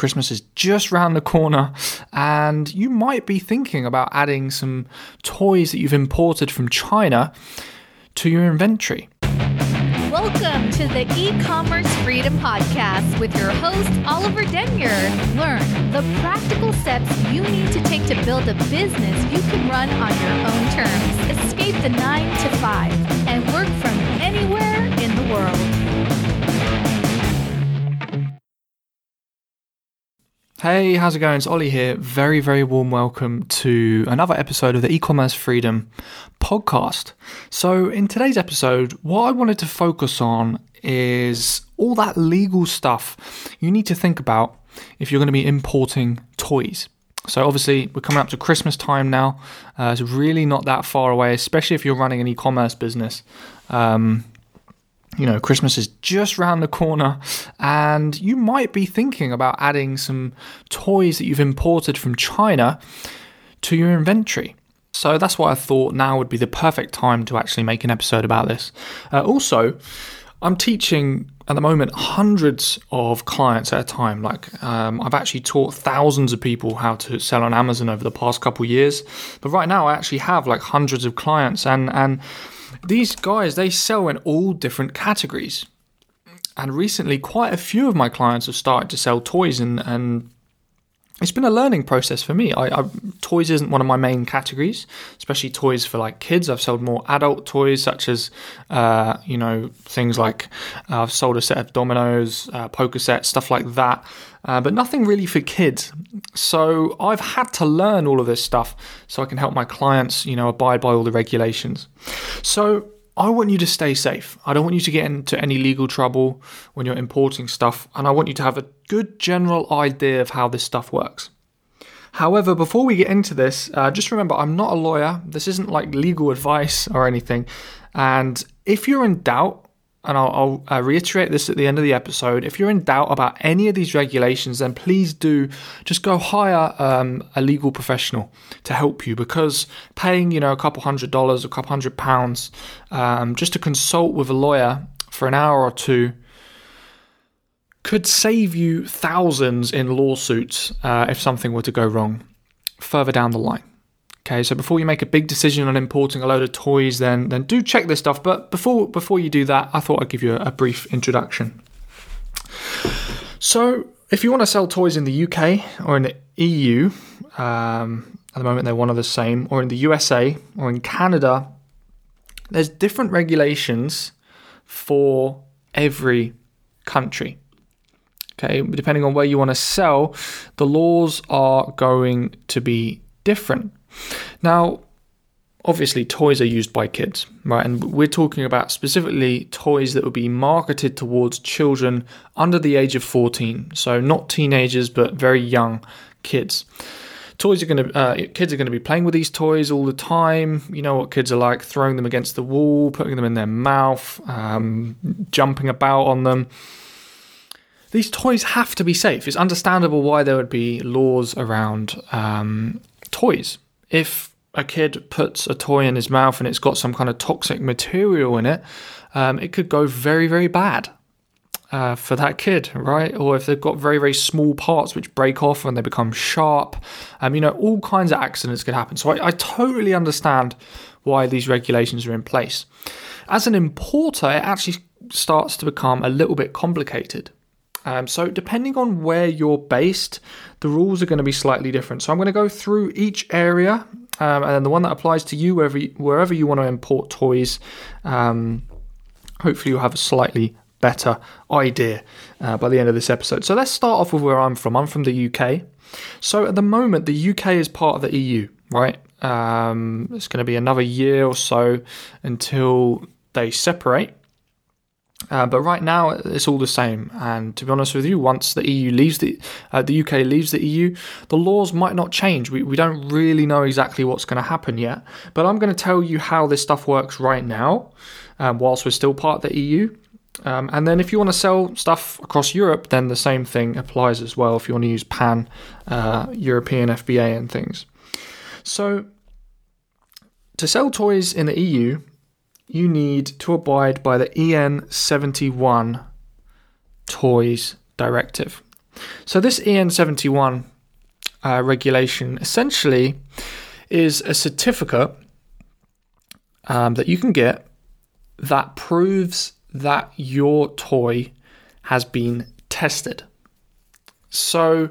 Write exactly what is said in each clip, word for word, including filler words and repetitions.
Christmas is just round the corner, and you might be thinking about adding some toys that you've imported from China to your inventory. Welcome to the E-commerce Freedom Podcast with your host, Oliver Denier. Learn the practical steps you need to take to build a business you can run on your own terms. Escape the nine to five and work from anywhere in the world. Hey, how's it going? It's Ollie here. Very, very warm welcome to another episode of the E-commerce Freedom Podcast. So in today's episode, what I wanted to focus on is all that legal stuff you need to think about if you're going to be importing toys. So obviously we're coming up to Christmas time now. Uh, it's really not that far away, especially if you're running an e-commerce business. Um, you know, Christmas is just round the corner, and you might be thinking about adding some toys that you've imported from China to your inventory. So that's why I thought now would be the perfect time to actually make an episode about this. Uh, also, I'm teaching at the moment hundreds of clients at a time. Like um, I've actually taught thousands of people how to sell on Amazon over the past couple of years. But right now I actually have like hundreds of clients, and, and these guys, they sell in all different categories. And recently quite a few of my clients have started to sell toys, and, and it's been a learning process for me. I, I, toys isn't one of my main categories, especially toys for like kids. I've sold more adult toys, such as, uh, you know, things like uh, I've sold a set of dominoes, uh, poker sets, stuff like that, uh, but nothing really for kids. So I've had to learn all of this stuff so I can help my clients, you know, abide by all the regulations. So I want you to stay safe. I don't want you to get into any legal trouble when you're importing stuff, and I want you to have a good general idea of how this stuff works. However, before we get into this, uh, just remember I'm not a lawyer. This isn't like legal advice or anything. And if you're in doubt, and I'll, I'll uh, reiterate this at the end of the episode, if you're in doubt about any of these regulations, then please do just go hire um, a legal professional to help you, because paying, you know, a couple hundred dollars, a couple hundred pounds, um, just to consult with a lawyer for an hour or two could save you thousands in lawsuits uh, if something were to go wrong further down the line. Okay, so before you make a big decision on importing a load of toys, then then do check this stuff. But before before you do that, I thought I'd give you a, a brief introduction. So if you want to sell toys in the U K or in the E U, um, at the moment they're one of the same, or in the U S A or in Canada, there's different regulations for every country. Okay, depending on where you want to sell, the laws are going to be different. Now, obviously, toys are used by kids, right? And we're talking about specifically toys that would be marketed towards children under the age of fourteen. So not teenagers, but very young kids. Toys are going to uh, kids are going to be playing with these toys all the time. You know what kids are like: throwing them against the wall, putting them in their mouth, um, jumping about on them. These toys have to be safe. It's understandable why there would be laws around um, toys. If a kid puts a toy in his mouth and it's got some kind of toxic material in it, um, it could go very, very bad uh, for that kid, right? Or if they've got very, very small parts which break off and they become sharp, um, you know, all kinds of accidents could happen. So I, I totally understand why these regulations are in place. As an importer, it actually starts to become a little bit complicated. Um, so depending on where you're based, the rules are going to be slightly different. So I'm going to go through each area, um, and then the one that applies to you wherever you, wherever you want to import toys. Um, hopefully you'll have a slightly better idea uh, by the end of this episode. So let's start off with where I'm from. I'm from the U K. So at the moment, the U K is part of the E U, right? Um, it's going to be another year or so until they separate. Uh, but right now, it's all the same. And to be honest with you, once the E U leaves the uh, the U K leaves the E U, the laws might not change. We we don't really know exactly what's going to happen yet. But I'm going to tell you how this stuff works right now, um, whilst we're still part of the E U. Um, and then if you want to sell stuff across Europe, then the same thing applies as well if you want to use pan uh, European F B A and things. So to sell toys in the E U, you need to abide by the E N seventy-one Toys Directive. So this E N seventy-one uh, regulation essentially is a certificate um, that you can get that proves that your toy has been tested. So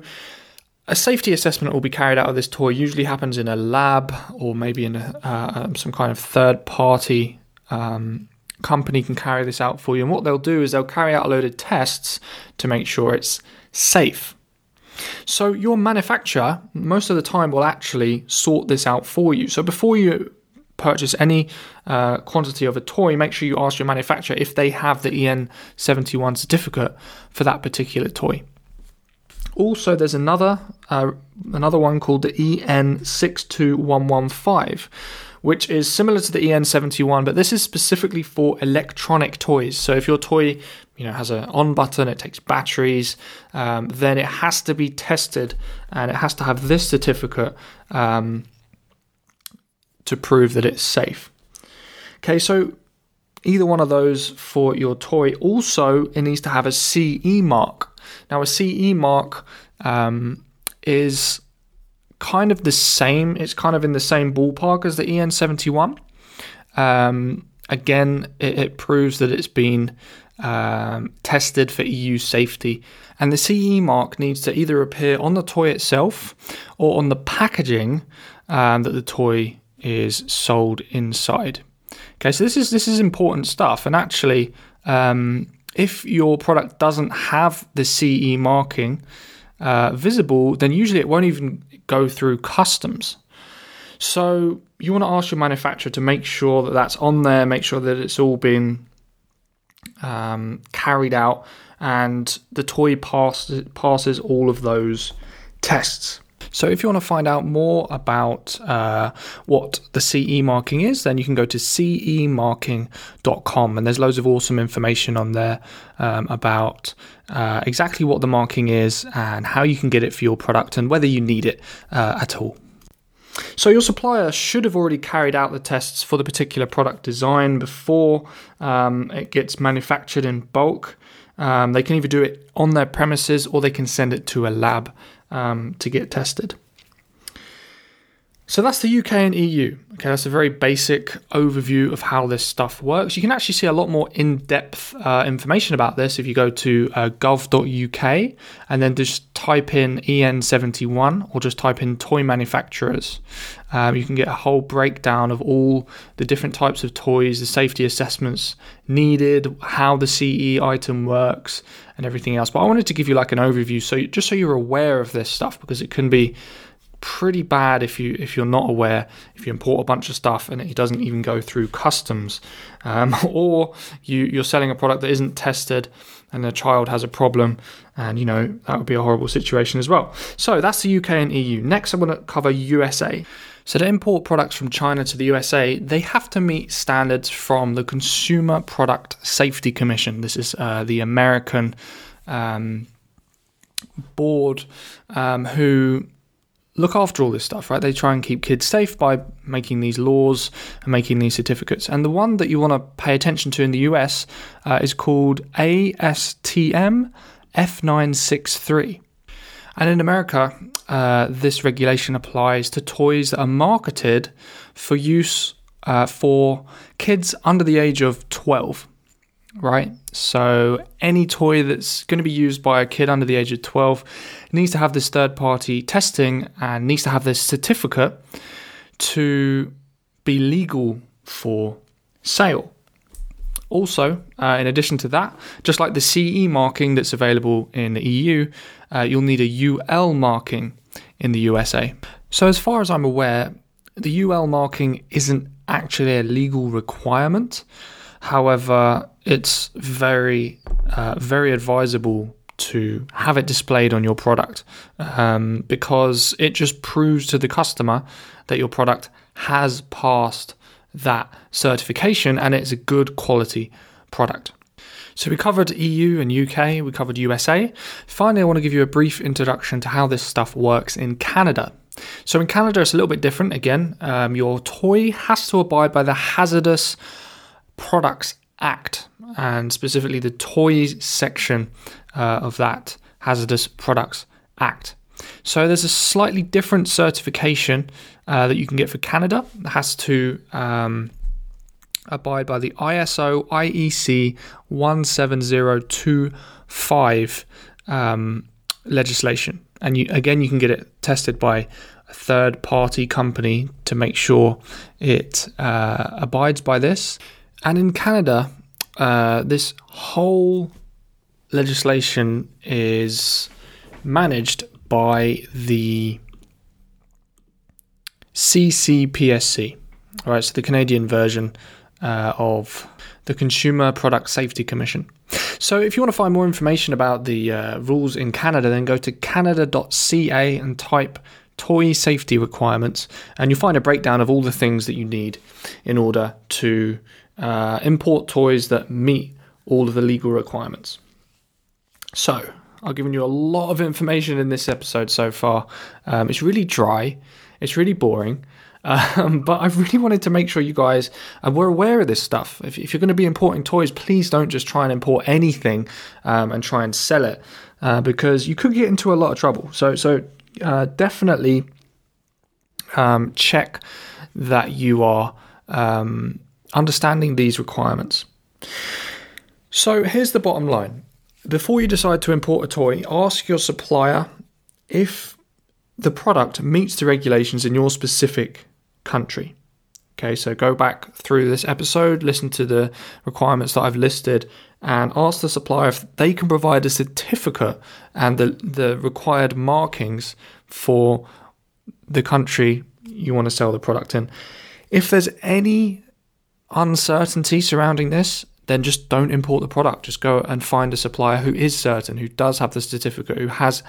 a safety assessment will be carried out of this toy, usually happens in a lab or maybe in a, uh, some kind of third-party um, company can carry this out for you. And what they'll do is they'll carry out a load of tests to make sure it's safe. So your manufacturer, most of the time, will actually sort this out for you. So before you purchase any uh, quantity of a toy, make sure you ask your manufacturer if they have the E N seventy-one certificate for that particular toy. Also, there's another uh, another one called the E N six two one one five, which is similar to the E N seventy-one, but this is specifically for electronic toys. So if your toy, you know, has an on button, it takes batteries, um, then it has to be tested, and it has to have this certificate um, to prove that it's safe. Okay, so either one of those for your toy. Also, it needs to have a C E mark. Now, a C E mark um, is kind of the same. It's kind of in the same ballpark as the E N seventy-one. Um, again, it, it proves that it's been um, tested for E U safety. And the C E mark needs to either appear on the toy itself or on the packaging um, that the toy is sold inside. Okay, so this is this is important stuff. And actually, um, if your product doesn't have the C E marking uh, visible, then usually it won't even go through customs. So you want to ask your manufacturer to make sure that that's on there, make sure that it's all been um, carried out, and the toy pass, passes all of those tests. So if you want to find out more about uh, what the C E marking is, then you can go to C E marking dot com, and there's loads of awesome information on there um, about uh, exactly what the marking is and how you can get it for your product and whether you need it uh, at all. So your supplier should have already carried out the tests for the particular product design before um, it gets manufactured in bulk. Um, they can either do it on their premises or they can send it to a lab Um, to get tested. So that's the U K and E U. Okay, that's a very basic overview of how this stuff works. You can actually see a lot more in-depth uh, information about this if you go to uh, gov dot U K and then just type in E N seventy-one or just type in toy manufacturers. Um, you can get a whole breakdown of all the different types of toys, the safety assessments needed, how the C E item works, and everything else. But I wanted to give you like an overview, so just so you're aware of this stuff, because it can be pretty bad if you if you're not aware, if you import a bunch of stuff and it doesn't even go through customs, um, or you you're selling a product that isn't tested and the child has a problem, and you know that would be a horrible situation as well. So that's the U K and E U. Next, I'm going to cover U S A. So to import products from China to the U S A, they have to meet standards from the Consumer Product Safety Commission. This is uh, the American um, board um, who look after all this stuff, right? They try and keep kids safe by making these laws and making these certificates. And the one that you want to pay attention to in the U S uh, is called A S T M F nine six three. And in America, uh, this regulation applies to toys that are marketed for use uh, for kids under the age of twelve, right? So any toy that's going to be used by a kid under the age of twelve needs to have this third-party testing and needs to have this certificate to be legal for sale. Also, uh, in addition to that, just like the C E marking that's available in the E U, uh, you'll need a U L marking in the U S A. So as far as I'm aware, the U L marking isn't actually a legal requirement. However, it's very, uh, very advisable to have it displayed on your product um, because it just proves to the customer that your product has passed that certification and it's a good quality product. So we covered E U and U K, we covered U S A. Finally, I want to give you a brief introduction to how this stuff works in Canada. So in Canada, it's a little bit different. Again, um, your toy has to abide by the Hazardous Products Act, and specifically the toys section uh, of that Hazardous Products Act. So there's a slightly different certification uh, that you can get for Canada. It has to um, abide by the I S O I E C one seven zero two five um, legislation. And you, again, you can get it tested by a third-party company to make sure it uh, abides by this. And in Canada, uh, this whole legislation is managed by the C C P S C, all right, so the Canadian version uh, of the Consumer Product Safety Commission. So if you want to find more information about the uh, rules in Canada, then go to canada dot c a and type toy safety requirements, and you'll find a breakdown of all the things that you need in order to uh, import toys that meet all of the legal requirements. So I've given you a lot of information in this episode so far. Um, it's really dry. It's really boring. Um, but I really wanted to make sure you guys uh, were aware of this stuff. If, if you're going to be importing toys, please don't just try and import anything um, and try and sell it uh, because you could get into a lot of trouble. So, so uh, definitely um, check that you are um, understanding these requirements. So here's the bottom line. Before you decide to import a toy, ask your supplier if the product meets the regulations in your specific country. Okay, so go back through this episode, listen to the requirements that I've listed, and ask the supplier if they can provide a certificate and the, the required markings for the country you want to sell the product in. If there's any uncertainty surrounding this, then just don't import the product. Just go and find a supplier who is certain, who does have the certificate, who has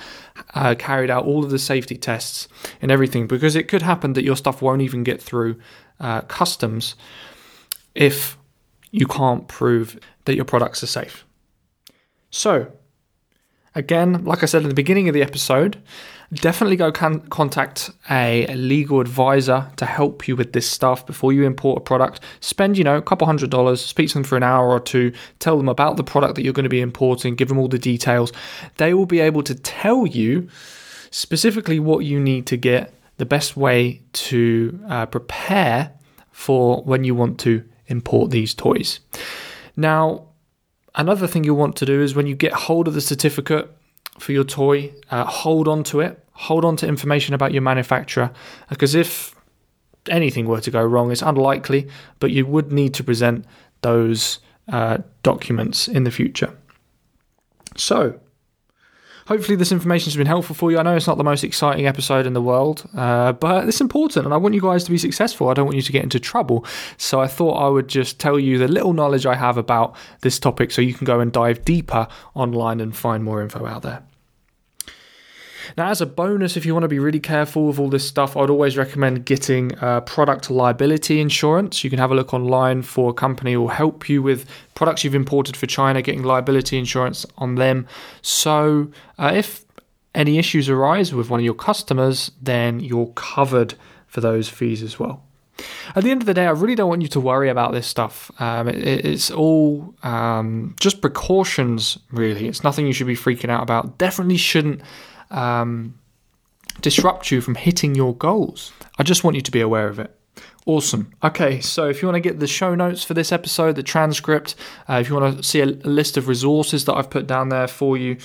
uh, carried out all of the safety tests and everything, because it could happen that your stuff won't even get through uh, customs if you can't prove that your products are safe. So, again, like I said at the beginning of the episode, definitely go can- contact a, a legal advisor to help you with this stuff before you import a product. Spend, you know, a couple hundred dollars, speak to them for an hour or two, tell them about the product that you're going to be importing, give them all the details. They will be able to tell you specifically what you need to get, the best way to uh, prepare for when you want to import these toys. Now, another thing you'll want to do is when you get hold of the certificate for your toy, uh, hold on to it, hold on to information about your manufacturer, because if anything were to go wrong, it's unlikely, but you would need to present those uh, documents in the future. So, hopefully this information has been helpful for you. I know it's not the most exciting episode in the world, uh, but it's important, and I want you guys to be successful. I don't want you to get into trouble. So I thought I would just tell you the little knowledge I have about this topic so you can go and dive deeper online and find more info out there. Now, as a bonus, if you want to be really careful with all this stuff, I'd always recommend getting uh, product liability insurance. You can have a look online for a company who will help you with products you've imported for China, getting liability insurance on them. So uh, if any issues arise with one of your customers, then you're covered for those fees as well. At the end of the day, I really don't want you to worry about this stuff. Um, it, it's all um, just precautions, really. It's nothing you should be freaking out about. Definitely shouldn't Um, disrupt you from hitting your goals. I just want you to be aware of it. Awesome. Okay, so if you want to get the show notes for this episode, the transcript, uh, if you want to see a, a list of resources that I've put down there for you,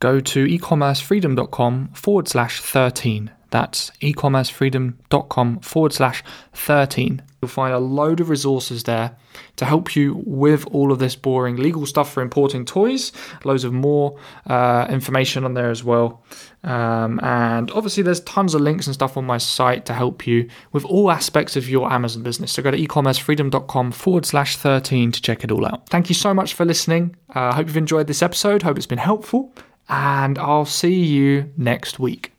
go to ecommercefreedom.com forward slash 13. That's ecommercefreedom.com forward slash 13. You'll find a load of resources there to help you with all of this boring legal stuff for importing toys. Loads of more uh, information on there as well. Um, and obviously there's tons of links and stuff on my site to help you with all aspects of your Amazon business. So go to ecommercefreedom.com forward slash 13 to check it all out. Thank you so much for listening. I uh, hope you've enjoyed this episode. Hope it's been helpful. And I'll see you next week.